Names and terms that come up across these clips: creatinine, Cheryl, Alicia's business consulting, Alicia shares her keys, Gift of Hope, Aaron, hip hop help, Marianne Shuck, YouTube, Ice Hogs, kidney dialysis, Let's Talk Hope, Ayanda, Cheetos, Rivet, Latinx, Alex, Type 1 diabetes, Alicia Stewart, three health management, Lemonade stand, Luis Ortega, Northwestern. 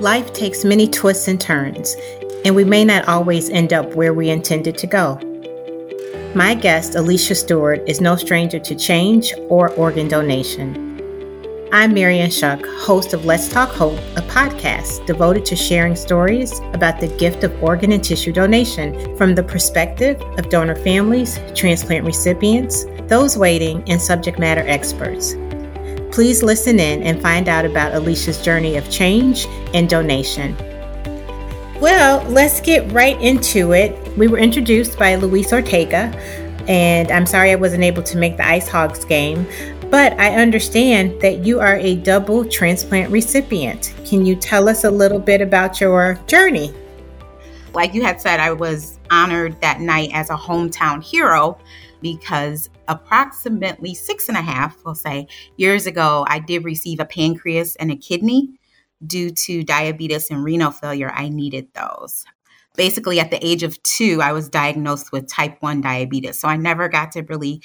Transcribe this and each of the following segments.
Life takes many twists and turns, and we may not always end up where we intended to go. My guest, Alicia Stewart, is no stranger to change or organ donation. I'm Marianne Shuck, host of Let's Talk Hope, a podcast devoted to sharing stories about the gift of organ and tissue donation from the perspective of donor families, transplant recipients, those waiting, and subject matter experts. Please listen in and find out about Alicia's journey of change and donation. Well, let's get right into it. We were introduced by Luis Ortega, and I'm sorry I wasn't able to make the Ice Hogs game, but I understand that you are a double transplant recipient. Can you tell us a little bit about your journey? Like you had said, I was honored that night as a hometown hero because approximately 6.5, we'll say, years ago, I did receive a pancreas and a kidney due to diabetes and renal failure. I needed those. Basically, at the age of 2, I was diagnosed with type 1 diabetes. So I never got to really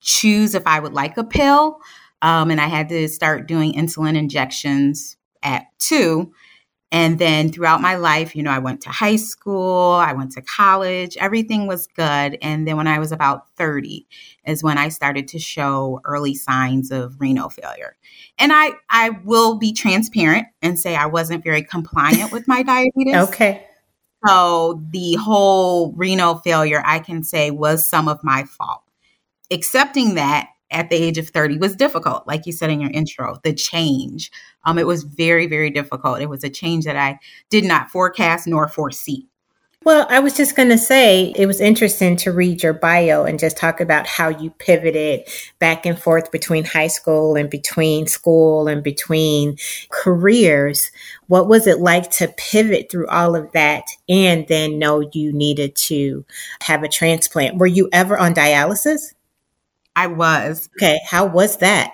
choose if I would like a pill. And I had to start doing insulin injections at 2. And then throughout my life, I went to high school, I went to college, everything was good. And then when I was about 30 is when I started to show early signs of renal failure. And I will be transparent and say I wasn't very compliant with my diabetes. Okay. So the whole renal failure, I can say, was some of my fault. Accepting that at the age of 30 was difficult. Like you said in your intro, the change. It was very, very difficult. It was a change that I did not forecast nor foresee. Well, I was just going to say, it was interesting to read your bio and just talk about how you pivoted back and forth between high school and between school and between careers. What was it like to pivot through all of that and then know you needed to have a transplant? Were you ever on dialysis? I was. Okay. How was that?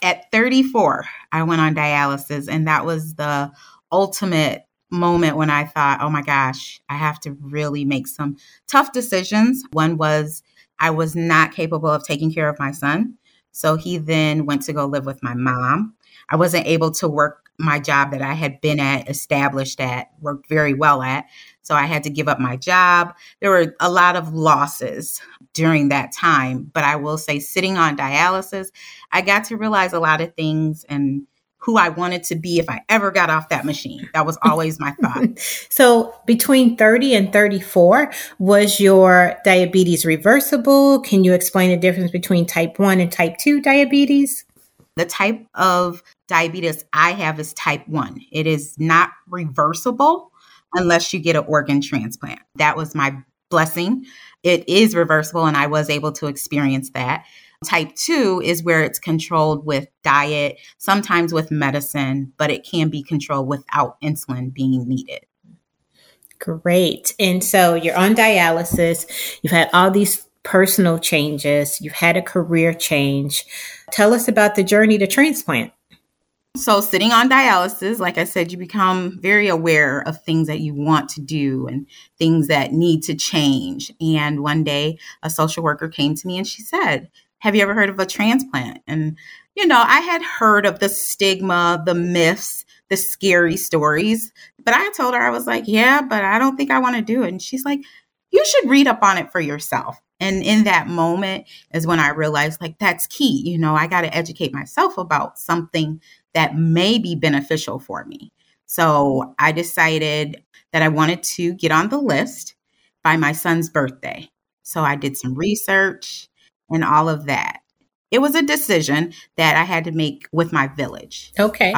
At 34, I went on dialysis, and that was the ultimate moment when I thought, oh my gosh, I have to really make some tough decisions. One was I was not capable of taking care of my son. So he then went to go live with my mom. I wasn't able to work my job that I had been at, established at, worked very well at. So I had to give up my job. There were a lot of losses during that time. But I will say, sitting on dialysis, I got to realize a lot of things and who I wanted to be if I ever got off that machine. That was always my thought. So between 30 and 34, was your diabetes reversible? Can you explain the difference between type 1 and type 2 diabetes? The type of diabetes I have is type 1. It is not reversible unless you get an organ transplant. That was my blessing. It is reversible, and I was able to experience that. Type 2 is where it's controlled with diet, sometimes with medicine, but it can be controlled without insulin being needed. Great. And so you're on dialysis. You've had all these personal changes. You've had a career change. Tell us about the journey to transplant. So sitting on dialysis, like I said, you become very aware of things that you want to do and things that need to change. And one day a social worker came to me and she said, have you ever heard of a transplant? And, I had heard of the stigma, the myths, the scary stories. But I told her, I was like, yeah, but I don't think I want to do it. And she's like, you should read up on it for yourself. And in that moment is when I realized, like, that's key. I got to educate myself about something that may be beneficial for me. So I decided that I wanted to get on the list by my son's birthday. So I did some research and all of that. It was a decision that I had to make with my village. Okay.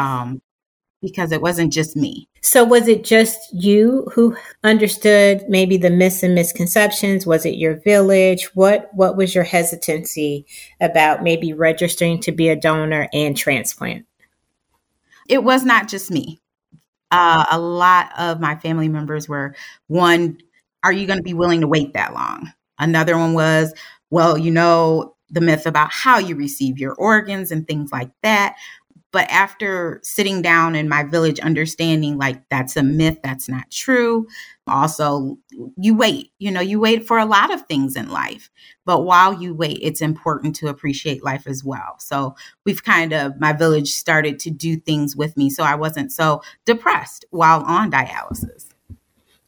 Because it wasn't just me. So was it just you who understood maybe the myths and misconceptions? Was it your village? What was your hesitancy about maybe registering to be a donor and transplant? It was not just me. A lot of my family members were, one, are you going to be willing to wait that long? Another one was, well, the myth about how you receive your organs and things like that. But after sitting down in my village, understanding like that's a myth, that's not true. Also, you wait for a lot of things in life. But while you wait, it's important to appreciate life as well. So my village started to do things with me so I wasn't so depressed while on dialysis.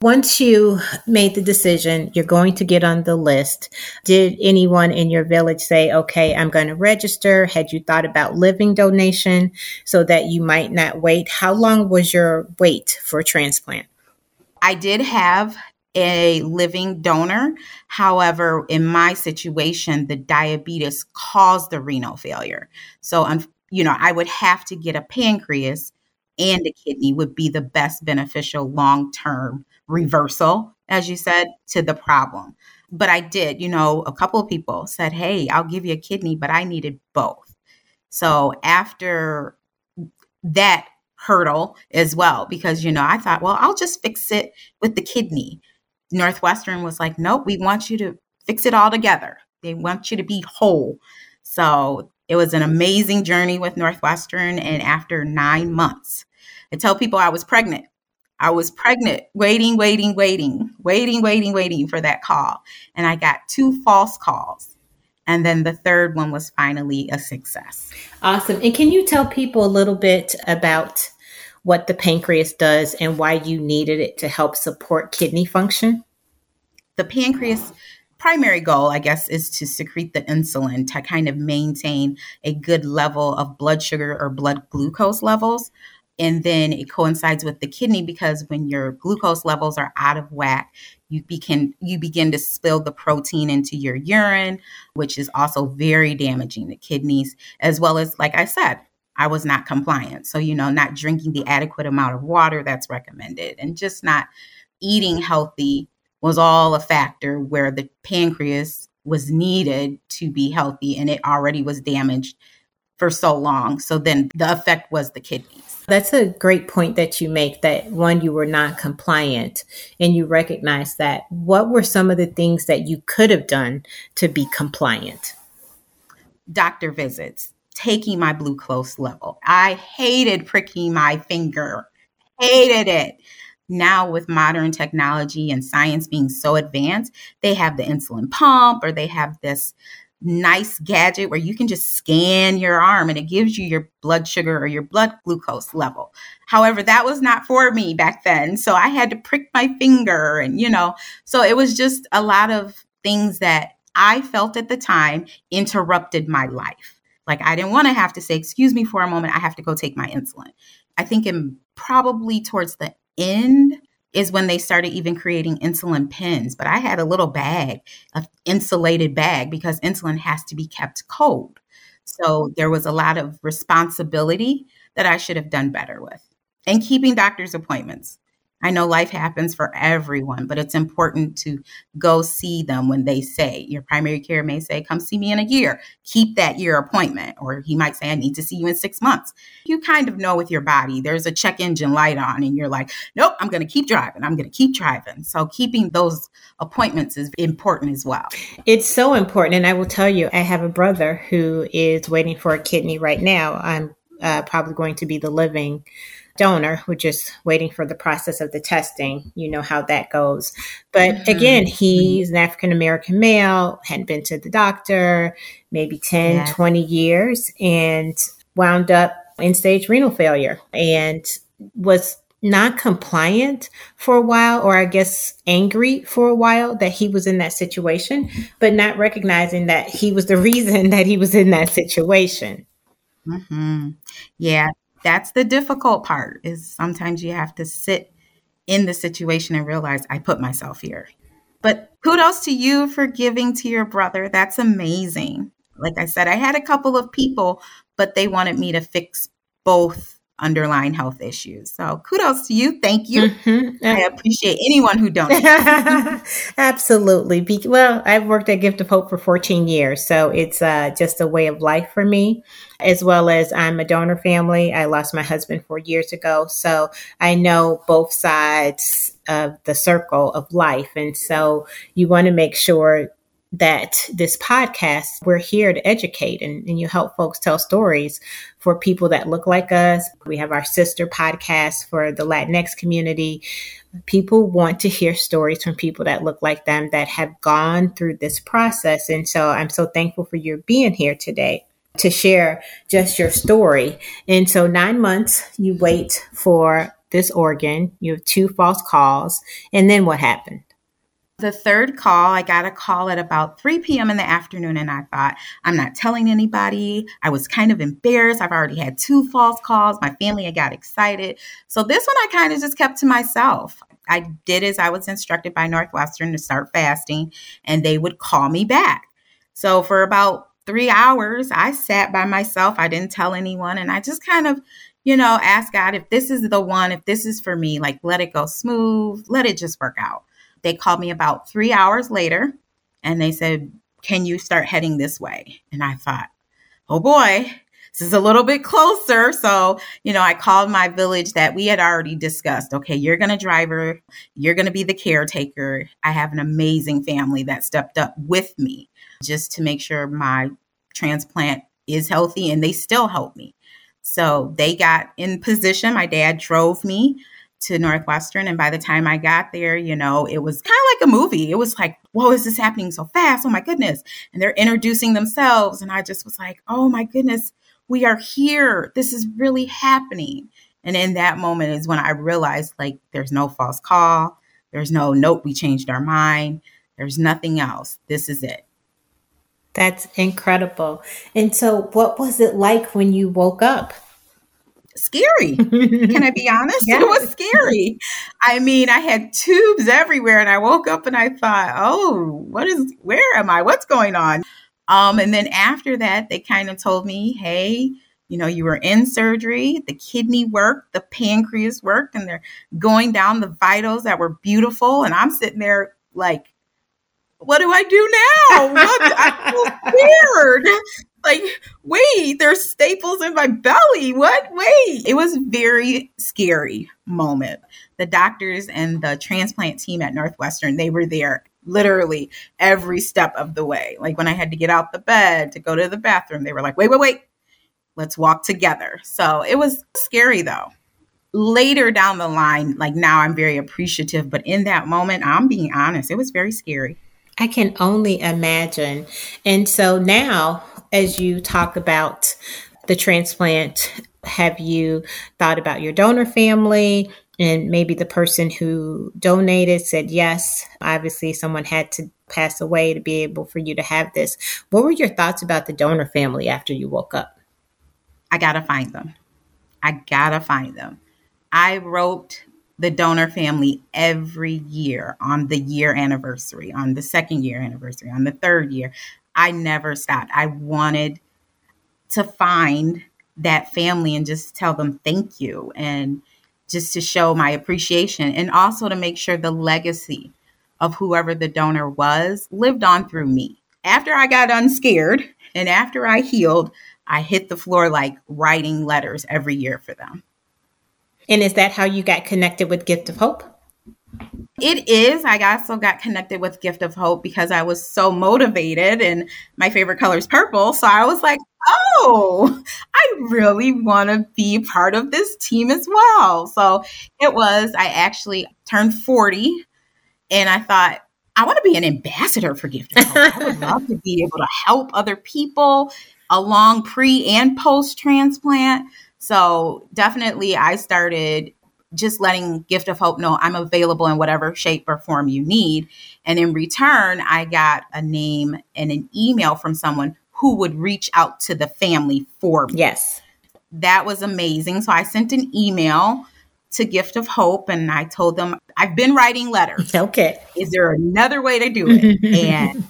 Once you made the decision, you're going to get on the list. Did anyone in your village say, okay, I'm going to register? Had you thought about living donation so that you might not wait? How long was your wait for transplant? I did have a living donor. However, in my situation, the diabetes caused the renal failure. So, I would have to get a pancreas and a kidney would be the best beneficial long-term reversal, as you said, to the problem. But I did, a couple of people said, hey, I'll give you a kidney, but I needed both. So after that hurdle as well, because, I thought, well, I'll just fix it with the kidney. Northwestern was like, nope, we want you to fix it all together. They want you to be whole. So it was an amazing journey with Northwestern. And after 9 months, I tell people I was pregnant. waiting for that call. And I got 2 false calls. And then the third one was finally a success. Awesome. And can you tell people a little bit about what the pancreas does and why you needed it to help support kidney function? The pancreas' primary goal, I guess, is to secrete the insulin to kind of maintain a good level of blood sugar or blood glucose levels. And then it coincides with the kidney because when your glucose levels are out of whack, you begin to spill the protein into your urine, which is also very damaging to kidneys, as well as, like I said, I was not compliant. So, not drinking the adequate amount of water that's recommended and just not eating healthy was all a factor where the pancreas was needed to be healthy and it already was damaged for so long. So then the effect was the kidneys. That's a great point that you make, that one, you were not compliant and you recognize that. What were some of the things that you could have done to be compliant? Doctor visits, taking my glucose level. I hated pricking my finger, hated it. Now with modern technology and science being so advanced, they have the insulin pump or they have this nice gadget where you can just scan your arm and it gives you your blood sugar or your blood glucose level. However, that was not for me back then. So I had to prick my finger and, so it was just a lot of things that I felt at the time interrupted my life. Like I didn't want to have to say, excuse me for a moment, I have to go take my insulin. I think probably towards the end is when they started even creating insulin pens. But I had a little bag, an insulated bag, because insulin has to be kept cold. So there was a lot of responsibility that I should have done better with. And keeping doctor's appointments. I know life happens for everyone, but it's important to go see them when they say, your primary care may say, come see me in a year, keep that year appointment. Or he might say, I need to see you in 6 months. You kind of know with your body, there's a check engine light on and you're like, nope, I'm going to keep driving. So keeping those appointments is important as well. It's so important. And I will tell you, I have a brother who is waiting for a kidney right now. I'm probably going to be the living donor. We're just waiting for the process of the testing. You know how that goes. But again, he's an African-American male, hadn't been to the doctor, maybe 10, 20 years, and wound up in stage renal failure and was not compliant for a while, or I guess angry for a while that he was in that situation, but not recognizing that he was the reason that he was in that situation. Mm-hmm. Yeah. That's the difficult part, is sometimes you have to sit in the situation and realize I put myself here. But kudos to you for giving to your brother. That's amazing. Like I said, I had a couple of people, but they wanted me to fix both underlying health issues. So kudos to you. Thank you. Mm-hmm. I appreciate anyone who donates. Absolutely. Well, I've worked at Gift of Hope for 14 years, so it's just a way of life for me, as well as I'm a donor family. I lost my husband 4 years ago, so I know both sides of the circle of life. And so you want to make sure that this podcast, we're here to educate and you help folks tell stories for people that look like us. We have our sister podcast for the Latinx community. People want to hear stories from people that look like them that have gone through this process. And so I'm so thankful for your being here today to share just your story. And so 9 months you wait for this organ, you have 2 false calls. And then what happened? The third call, I got a call at about 3 p.m. in the afternoon, and I thought, I'm not telling anybody. I was kind of embarrassed. I've already had 2 false calls. My family had got excited. So this one I kind of just kept to myself. I did as I was instructed by Northwestern to start fasting, and they would call me back. So for about 3 hours, I sat by myself. I didn't tell anyone, and I just kind of, asked God, if this is the one, if this is for me, like, let it go smooth, let it just work out. They called me about 3 hours later and they said, can you start heading this way? And I thought, oh boy, this is a little bit closer. So, I called my village that we had already discussed. Okay, you're going to drive her. You're going to be the caretaker. I have an amazing family that stepped up with me just to make sure my transplant is healthy, and they still help me. So they got in position. My dad drove me to Northwestern. And by the time I got there, it was kind of like a movie. It was like, whoa, is this happening so fast? Oh my goodness. And they're introducing themselves. And I just was like, oh my goodness, we are here. This is really happening. And in that moment is when I realized, like, there's no false call. There's no, nope, we changed our mind. There's nothing else. This is it. That's incredible. And so what was it like when you woke up? Scary. Can I be honest? Yes. It was scary. I mean, I had tubes everywhere, and I woke up and I thought, oh, where am I? What's going on? And then after that, they kind of told me, hey, you were in surgery, the kidney worked, the pancreas worked, and they're going down the vitals that were beautiful. And I'm sitting there like, what do I do now? I'm so scared. Like, wait, there's staples in my belly. What? Wait. It was a very scary moment. The doctors and the transplant team at Northwestern, they were there literally every step of the way. Like, when I had to get out the bed to go to the bathroom, they were like, wait, let's walk together. So it was scary, though. Later down the line, like, now I'm very appreciative. But in that moment, I'm being honest, it was very scary. I can only imagine. And so now, as you talk about the transplant, have you thought about your donor family and maybe the person who donated said yes? Obviously, someone had to pass away to be able for you to have this. What were your thoughts about the donor family after you woke up? I gotta find them. I wrote the donor family every year on the year anniversary, on the second year anniversary, on the third year. I never stopped. I wanted to find that family and just tell them thank you, and just to show my appreciation, and also to make sure the legacy of whoever the donor was lived on through me. After I got unscared and after I healed, I hit the floor like writing letters every year for them. And is that how you got connected with Gift of Hope? It is. I also got connected with Gift of Hope because I was so motivated, and my favorite color is purple. So I was like, oh, I really want to be part of this team as well. So I actually turned 40, and I thought, I want to be an ambassador for Gift of Hope. I would love to be able to help other people along pre and post transplant. So definitely I started just letting Gift of Hope know I'm available in whatever shape or form you need. And in return, I got a name and an email from someone who would reach out to the family for me. Yes. That was amazing. So I sent an email to Gift of Hope and I told them, I've been writing letters. Okay. Is there another way to do it? And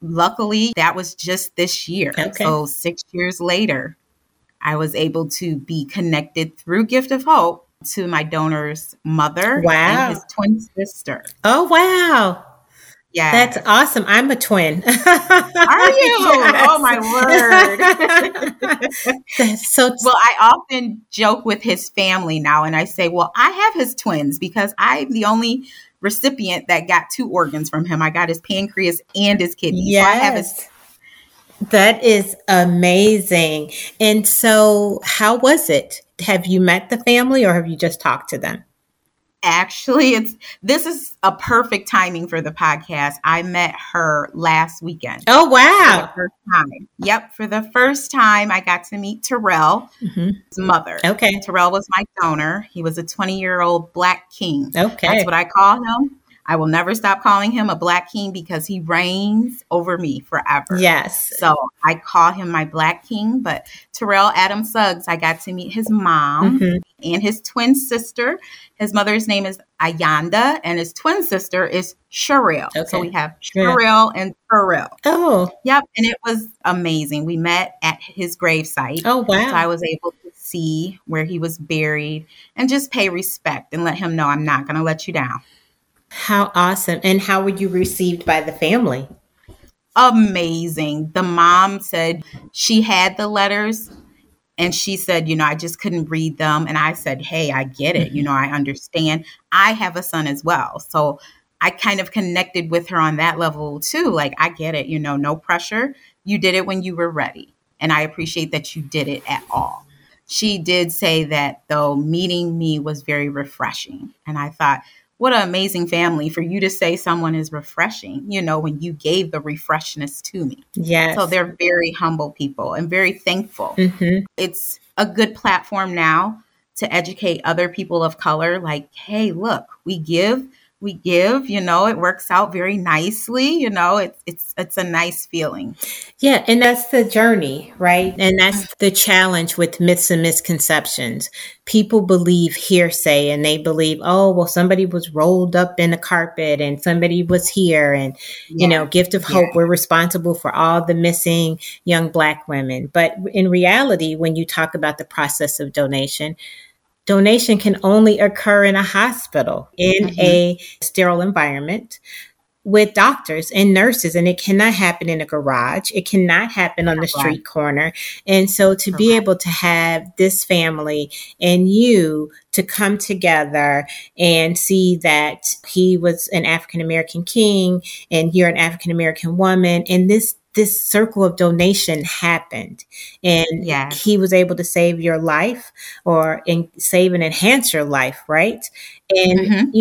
luckily, that was just this year. Okay. So 6 years later, I was able to be connected through Gift of Hope to my donor's mother. Wow. And his twin sister. Oh, wow. Yeah. That's awesome. I'm a twin. Are you? Yes. Oh, my word. That's so well, I often joke with his family now, and I say, well, I have his twins because I'm the only recipient that got two organs from him. I got his pancreas and his kidney. Yes. So I have that is amazing. And so how was it? Have you met the family or have you just talked to them? Actually, this is a perfect timing for the podcast. I met her last weekend. Oh, wow. For the first time. Yep. For the first time, I got to meet Terrell, his mother. Okay. Terrell was my donor. He was a 20-year-old Black king. Okay. That's what I call him. I will never stop calling him a Black king because he reigns over me forever. Yes. So I call him my Black king. But Terrell Adam Suggs, I got to meet his mom and his twin sister. His mother's name is Ayanda and his twin sister is Cheryl. Okay. So we have Cheryl and Terrell. Oh. Yep. And it was amazing. We met at his gravesite. Oh, wow. So I was able to see where he was buried and just pay respect and let him know I'm not going to let you down. How awesome. And how were you received by the family? Amazing. The mom said she had the letters and she said, I just couldn't read them. And I said, hey, I get it. I understand. I have a son as well. So I kind of connected with her on that level too. Like, I get it. No pressure. You did it when you were ready. And I appreciate that you did it at all. She did say that though, meeting me was very refreshing. And I thought, what an amazing family for you to say someone is refreshing, when you gave the refreshness to me. Yes. So they're very humble people and very thankful. Mm-hmm. It's a good platform now to educate other people of color. Like, hey, look, we give, it works out very nicely. It's a nice feeling. Yeah. And that's the journey, right? And that's the challenge with myths and misconceptions. People believe hearsay and they believe, oh, well, somebody was rolled up in a carpet and somebody was here. And, Gift of Hope, we're responsible for all the missing young Black women. But in reality, when you talk about the process of donation can only occur in a hospital, in a sterile environment with doctors and nurses, and it cannot happen in a garage. It cannot happen on the street corner. And so to be able to have this family and you to come together and see that he was an African-American king and you're an African-American woman, and this circle of donation happened and he was able to save your life save and enhance your life. Right. And,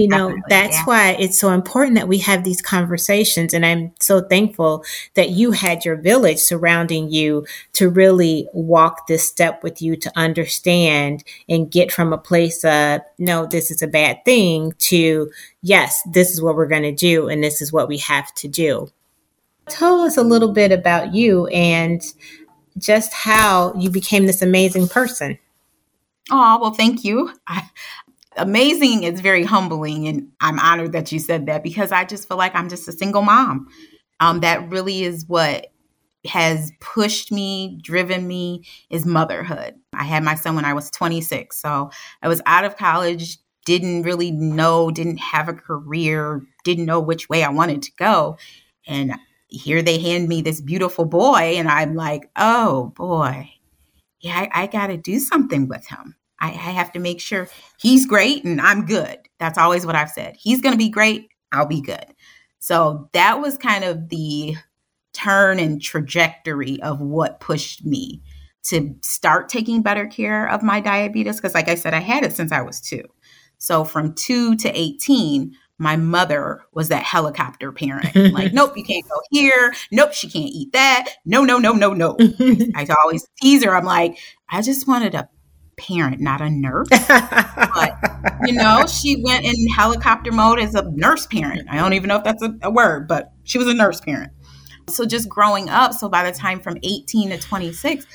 that's why it's so important that we have these conversations. And I'm so thankful that you had your village surrounding you to really walk this step with you, to understand and get from a place of, no, this is a bad thing to, yes, this is what we're going to do. And this is what we have to do. Tell us a little bit about you and just how you became this amazing person. Oh, well, thank you. Amazing is very humbling. And I'm honored that you said that because I just feel like I'm just a single mom. That really is what has pushed me, driven me, is motherhood. I had my son when I was 26. So I was out of college, didn't really know, didn't have a career, didn't know which way I wanted to go. And here they hand me this beautiful boy and I'm like, oh boy, yeah, I got to do something with him. I have to make sure he's great and I'm good. That's always what I've said. He's going to be great. I'll be good. So that was kind of the turn and trajectory of what pushed me to start taking better care of my diabetes. Because like I said, I had it since I was 2. So from 2 to 18, my mother was that helicopter parent. Like, nope, you can't go here. Nope, she can't eat that. No. I always tease her. I'm like, I just wanted a parent, not a nurse. But, she went in helicopter mode as a nurse parent. I don't even know if that's a word, but she was a nurse parent. So just growing up, so by the time from 18 to 26,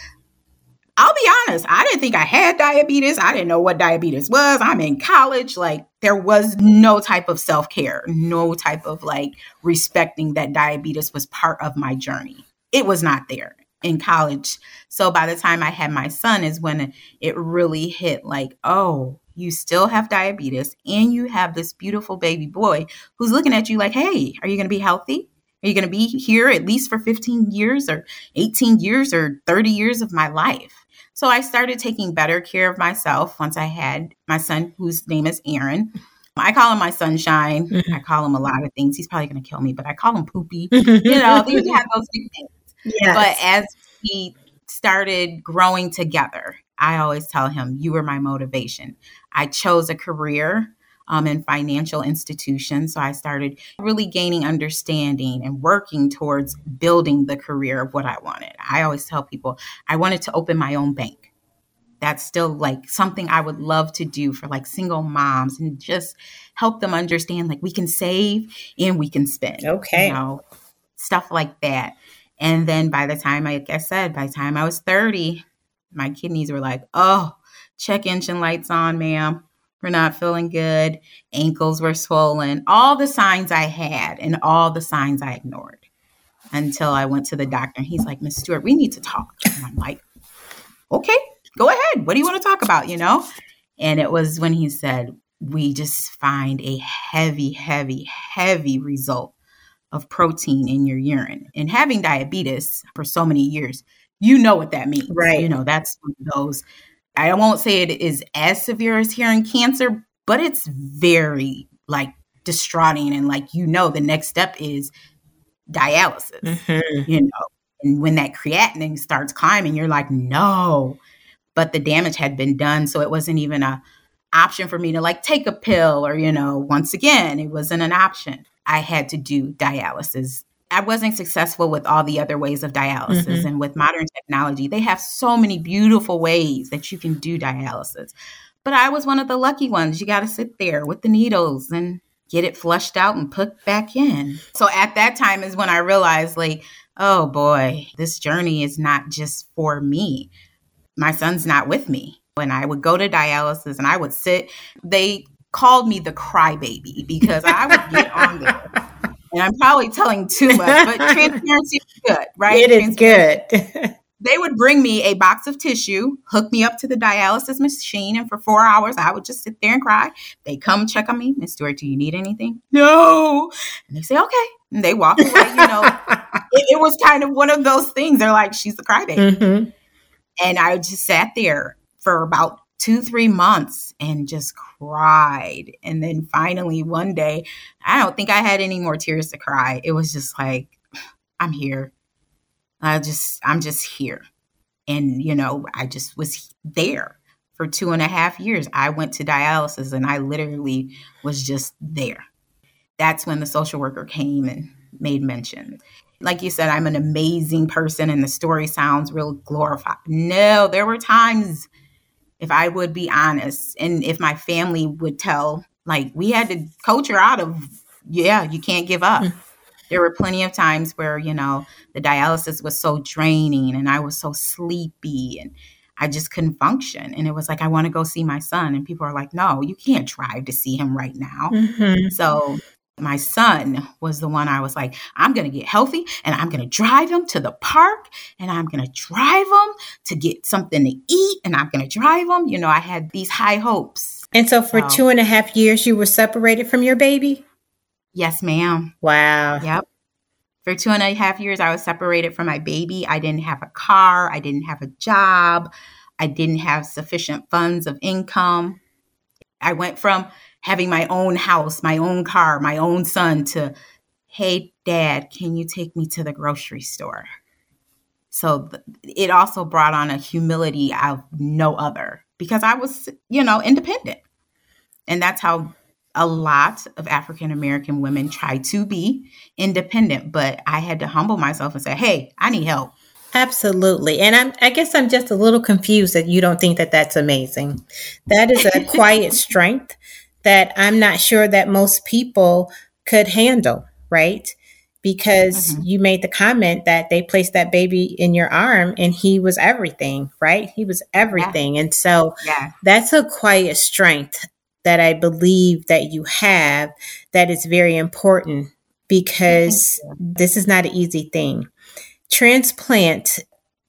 I'll be honest, I didn't think I had diabetes. I didn't know what diabetes was. I'm in college. Like, there was no type of self-care, no type of like respecting that diabetes was part of my journey. It was not there in college. So by the time I had my son is when it really hit like, oh, you still have diabetes and you have this beautiful baby boy who's looking at you like, hey, are you going to be healthy? Are you going to be here at least for 15 years or 18 years or 30 years of my life? So I started taking better care of myself once I had my son, whose name is Aaron. I call him my sunshine. Mm-hmm. I call him a lot of things. He's probably going to kill me, but I call him Poopy. You know, they have those nicknames. Yes. But as we started growing together, I always tell him, you were my motivation. I chose a career in financial institutions. So I started really gaining understanding and working towards building the career of what I wanted. I always tell people I wanted to open my own bank. That's still like something I would love to do for like single moms and just help them understand like we can save and we can spend. Okay. You know, stuff like that. And then by the time, like I said, by the time I was 30, my kidneys were like, oh, check engine light's on, ma'am. We're not feeling good. Ankles were swollen. All the signs I had and all the signs I ignored until I went to the doctor. And he's like, Miss Stewart, we need to talk. And I'm like, okay. Go ahead. What do you want to talk about? You know? And it was when he said, we just find a heavy, heavy, heavy result of protein in your urine. And having diabetes for so many years, you know what that means. Right. You know, that's one of those, I won't say it is as severe as hearing cancer, but it's very like distraughting. And like, you know, the next step is dialysis, mm-hmm. you know, and when that creatinine starts climbing, you're like, no. But the damage had been done. So it wasn't even an option for me to like take a pill or, you know, once again, it wasn't an option. I had to do dialysis. I wasn't successful with all the other ways of dialysis. Mm-hmm. And with modern technology, they have so many beautiful ways that you can do dialysis. But I was one of the lucky ones. You got to sit there with the needles and get it flushed out and put back in. So at that time is when I realized like, oh boy, this journey is not just for me. My son's not with me. When I would go to dialysis and I would sit, they called me the crybaby because I would get on there. And I'm probably telling too much, but transparency is good, right? It is good. They would bring me a box of tissue, hook me up to the dialysis machine, and for 4 hours, I would just sit there and cry. They come check on me. Miss Stewart, do you need anything? No. And they say, okay. And they walk away, you know. It was kind of one of those things. They're like, she's the crybaby. Mm-hmm. And I just sat there for about 2-3 months and just cried. And then finally one day, I don't think I had any more tears to cry. It was just like, I'm here. I'm just here. And, you know, I just was there for 2.5 years. I went to dialysis and I literally was just there. That's when the social worker came and made mention. Like you said, I'm an amazing person and the story sounds real glorified. No, there were times, if I would be honest, and if my family would tell, like we had to coach her out of, yeah, you can't give up. Mm. There were plenty of times where, you know, the dialysis was so draining and I was so sleepy and I just couldn't function. And it was like, I want to go see my son. And people are like, no, you can't drive to see him right now. Mm-hmm. So my son was the one I was like, I'm going to get healthy and I'm going to drive him to the park and I'm going to drive him to get something to eat and I'm going to drive him. You know, I had these high hopes. And so for 2.5 years, you were separated from your baby? Yes, ma'am. Wow. Yep. For 2.5 years, I was separated from my baby. I didn't have a car. I didn't have a job. I didn't have sufficient funds of income. I went from having my own house, my own car, my own son to, hey, Dad, can you take me to the grocery store? So it also brought on a humility of no other because I was, you know, independent. And that's how a lot of African-American women try to be independent. But I had to humble myself and say, hey, I need help. Absolutely. And I guess I'm just a little confused that you don't think that that's amazing. That is a quiet strength that I'm not sure that most people could handle, right? Because mm-hmm. you made the comment that they placed that baby in your arm and he was everything, right? He was everything. Yeah. And so that's a quiet strength that I believe that you have that is very important because this is not an easy thing. Transplant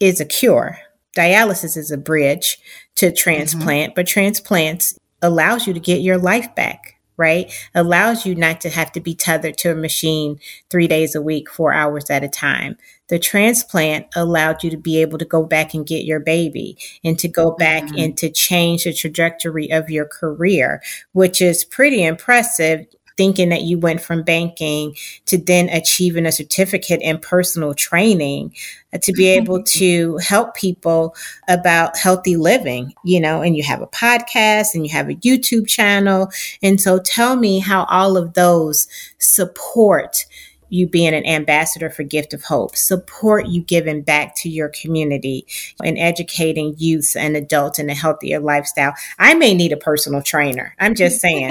is a cure. Dialysis is a bridge to transplant, mm-hmm. but transplants allows you to get your life back, right? Allows you not to have to be tethered to a machine 3 days a week, 4 hours at a time. The transplant allowed you to be able to go back and get your baby and to go back and to change the trajectory of your career, which is pretty impressive, thinking that you went from banking to then achieving a certificate in personal training to be able to help people about healthy living, you know, and you have a podcast and you have a YouTube channel. And so tell me how all of those support you being an ambassador for Gift of Hope, support you giving back to your community and educating youth and adults in a healthier lifestyle. I may need a personal trainer. I'm just saying.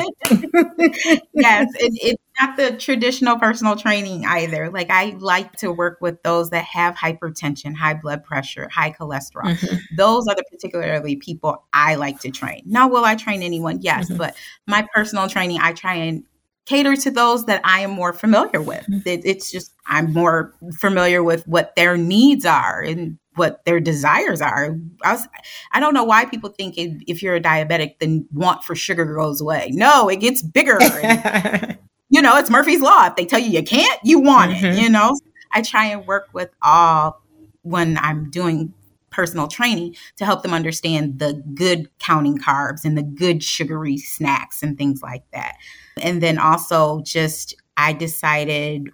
Yes, it's not the traditional personal training either. Like, I like to work with those that have hypertension, high blood pressure, high cholesterol. Mm-hmm. Those are the particularly people I like to train. Now, will I train anyone? Yes, but my personal training, I try and cater to those that I am more familiar with. It's just, I'm more familiar with what their needs are and what their desires are. I don't know why people think if you're a diabetic, then want for sugar goes away. No, it gets bigger. And, you know, it's Murphy's Law. If they tell you you can't, you want it. You know, I try and work with all when I'm doing personal training to help them understand the good counting carbs and the good sugary snacks and things like that. And then also just, I decided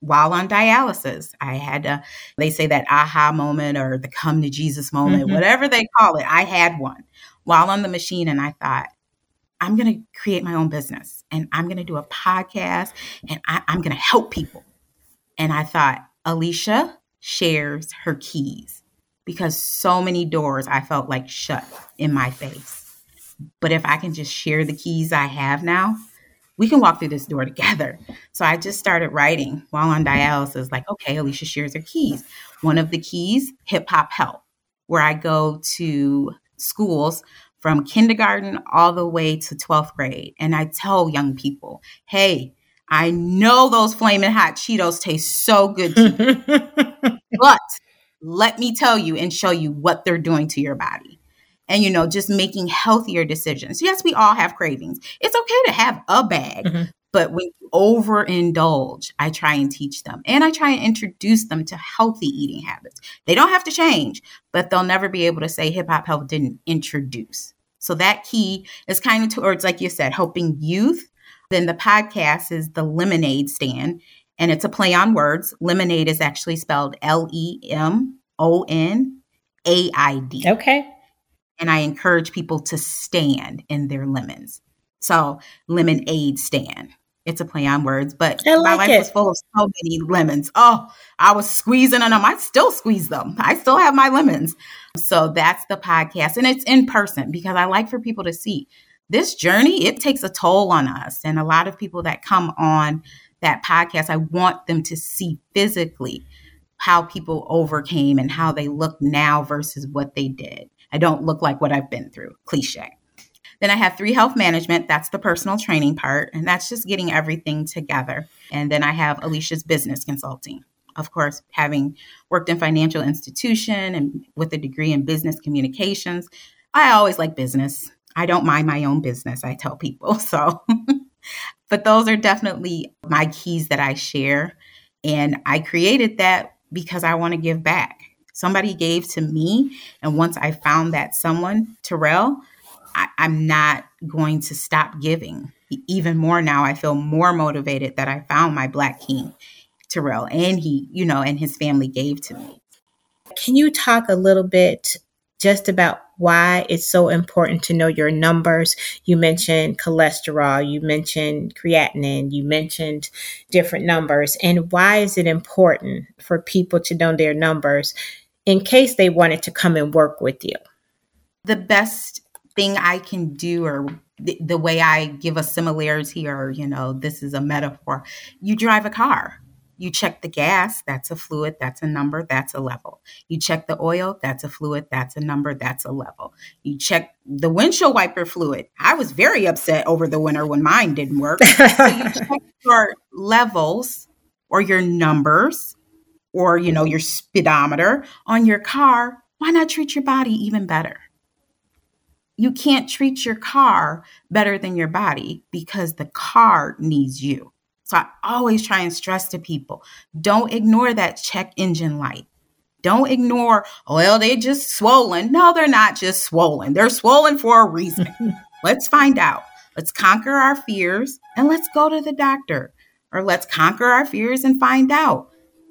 while on dialysis, I had a, they say that aha moment or the come to Jesus moment, whatever they call it. I had one while on the machine and I thought, I'm going to create my own business and I'm going to do a podcast and I'm going to help people. And I thought, Alicia Shares Her Keys. Because so many doors I felt like shut in my face. But if I can just share the keys I have now, we can walk through this door together. So I just started writing while on dialysis, like, okay, Alicia shares her keys. One of the keys, hip hop help, where I go to schools from kindergarten all the way to 12th grade. And I tell young people, hey, I know those flaming hot Cheetos taste so good to you, but let me tell you and show you what they're doing to your body. And, you know, just making healthier decisions. Yes, we all have cravings. It's okay to have a bag, but when you overindulge, I try and teach them. And I try and introduce them to healthy eating habits. They don't have to change, but they'll never be able to say hip hop health didn't introduce. So that key is kind of towards, like you said, helping youth. Then the podcast is the Lemonade Stand. And it's a play on words. Lemonade is actually spelled Lemonaid. Okay. And I encourage people to stand in their lemons. So Lemonade Stand. It's a play on words, but like my life was full of so many lemons. Oh, I was squeezing on them. I still squeeze them. I still have my lemons. So that's the podcast. And it's in person because I like for people to see this journey. It takes a toll on us. And a lot of people that come on that podcast, I want them to see physically how people overcame and how they look now versus what they did. I don't look like what I've been through. Cliche. Then I have Three Health Management. That's the personal training part. And that's just getting everything together. And then I have Alicia's Business Consulting. Of course, having worked in financial institution and with a degree in business communications, I always like business. I don't mind my own business, I tell people. So but those are definitely my keys that I share. And I created that because I want to give back. Somebody gave to me. And once I found that someone, Terrell, I'm not going to stop giving. Even more now, I feel more motivated that I found my Black King, Terrell, and he, you know, and his family gave to me. Can you talk a little bit just about why it's so important to know your numbers? You mentioned cholesterol, you mentioned creatinine, you mentioned different numbers. And why is it important for people to know their numbers in case they wanted to come and work with you? The best thing I can do, or the way I give a similarity, or, you know, this is a metaphor, you drive a car. You check the gas, that's a fluid, that's a number, that's a level. You check the oil, that's a fluid, that's a number, that's a level. You check the windshield wiper fluid. I was very upset over the winter when mine didn't work. So you check your levels or your numbers or, you know, your speedometer on your car. Why not treat your body even better? You can't treat your car better than your body because the car needs you. So I always try and stress to people, don't ignore that check engine light. Don't ignore, well, they just swollen. No, they're not just swollen. They're swollen for a reason. Let's find out. Let's conquer our fears and let's go to the doctor, or let's conquer our fears and find out.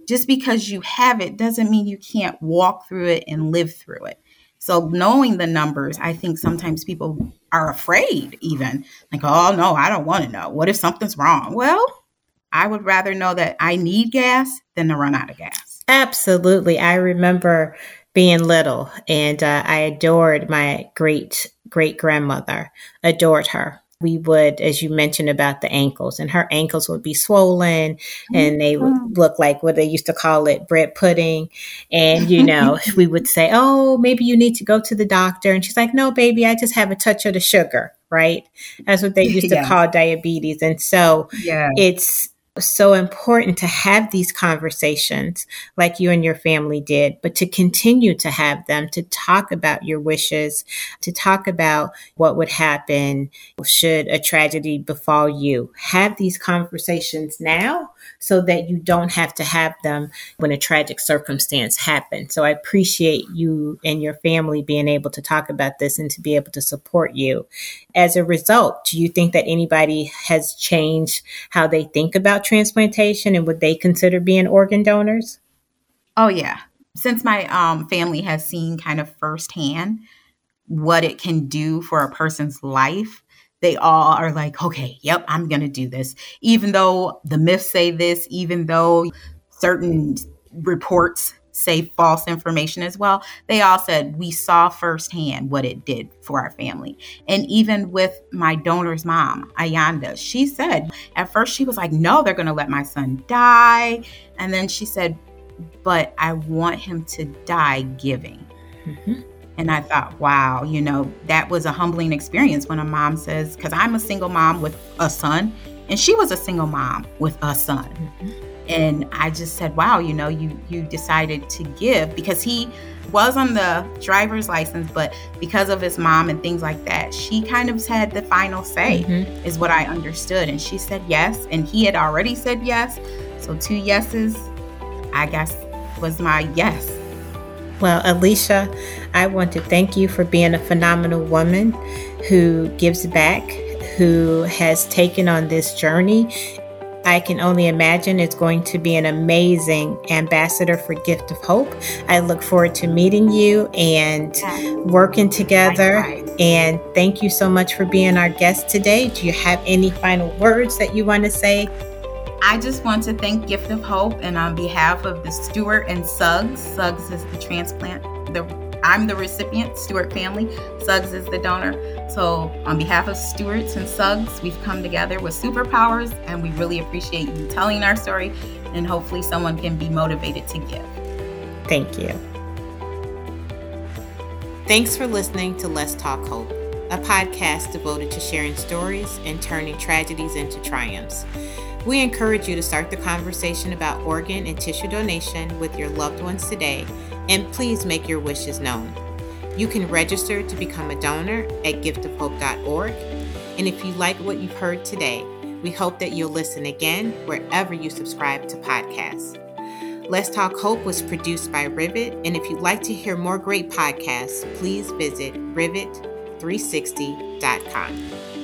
Just because you have it doesn't mean you can't walk through it and live through it. So knowing the numbers, I think sometimes people are afraid even. Like, oh, no, I don't want to know. What if something's wrong? Well, I would rather know that I need gas than to run out of gas. Absolutely. I remember being little and I adored my great-great-grandmother, adored her. We would, as you mentioned about the ankles, and her ankles would be swollen and they would look like what they used to call it, bread pudding. And, you know, we would say, oh, maybe you need to go to the doctor. And she's like, no, baby, I just have a touch of the sugar, right? That's what they used to call diabetes. And so it's so important to have these conversations like you and your family did, but to continue to have them, to talk about your wishes, to talk about what would happen should a tragedy befall you. Have these conversations now so that you don't have to have them when a tragic circumstance happens. So I appreciate you and your family being able to talk about this and to be able to support you. As a result, do you think that anybody has changed how they think about transplantation and would they consider being organ donors? Oh, yeah. Since my family has seen kind of firsthand what it can do for a person's life, they all are like, okay, yep, I'm going to do this. Even though the myths say this, even though certain reports say false information as well, they all said we saw firsthand what it did for our family. And even with my donor's mom, Ayanda, she said at first she was like, no, they're going to let my son die. And then she said, but I want him to die giving. Mm-hmm. And I thought, wow, you know, that was a humbling experience when a mom says, because I'm a single mom with a son and she was a single mom with a son. Mm-hmm. And I just said, wow, you know, you decided to give, because he was on the driver's license, but because of his mom and things like that, she kind of had the final say, is what I understood. And she said yes, and he had already said yes. So 2 yeses, I guess, was my yes. Well, Alicia, I want to thank you for being a phenomenal woman who gives back, who has taken on this journey. I can only imagine it's going to be an amazing ambassador for Gift of Hope. I look forward to meeting you and working together. And thank you so much for being our guest today. Do you have any final words that you want to say? I just want to thank Gift of Hope, and on behalf of the Stewart and Suggs is the transplant, I'm the recipient, Stewart family. Suggs is the donor. So on behalf of Stewarts and Suggs, we've come together with superpowers, and we really appreciate you telling our story, and hopefully someone can be motivated to give. Thank you. Thanks for listening to Let's Talk Hope, a podcast devoted to sharing stories and turning tragedies into triumphs. We encourage you to start the conversation about organ and tissue donation with your loved ones today, and please make your wishes known. You can register to become a donor at giftofhope.org. And if you like what you've heard today, we hope that you'll listen again wherever you subscribe to podcasts. Let's Talk Hope was produced by Rivet, and if you'd like to hear more great podcasts, please visit rivet360.com.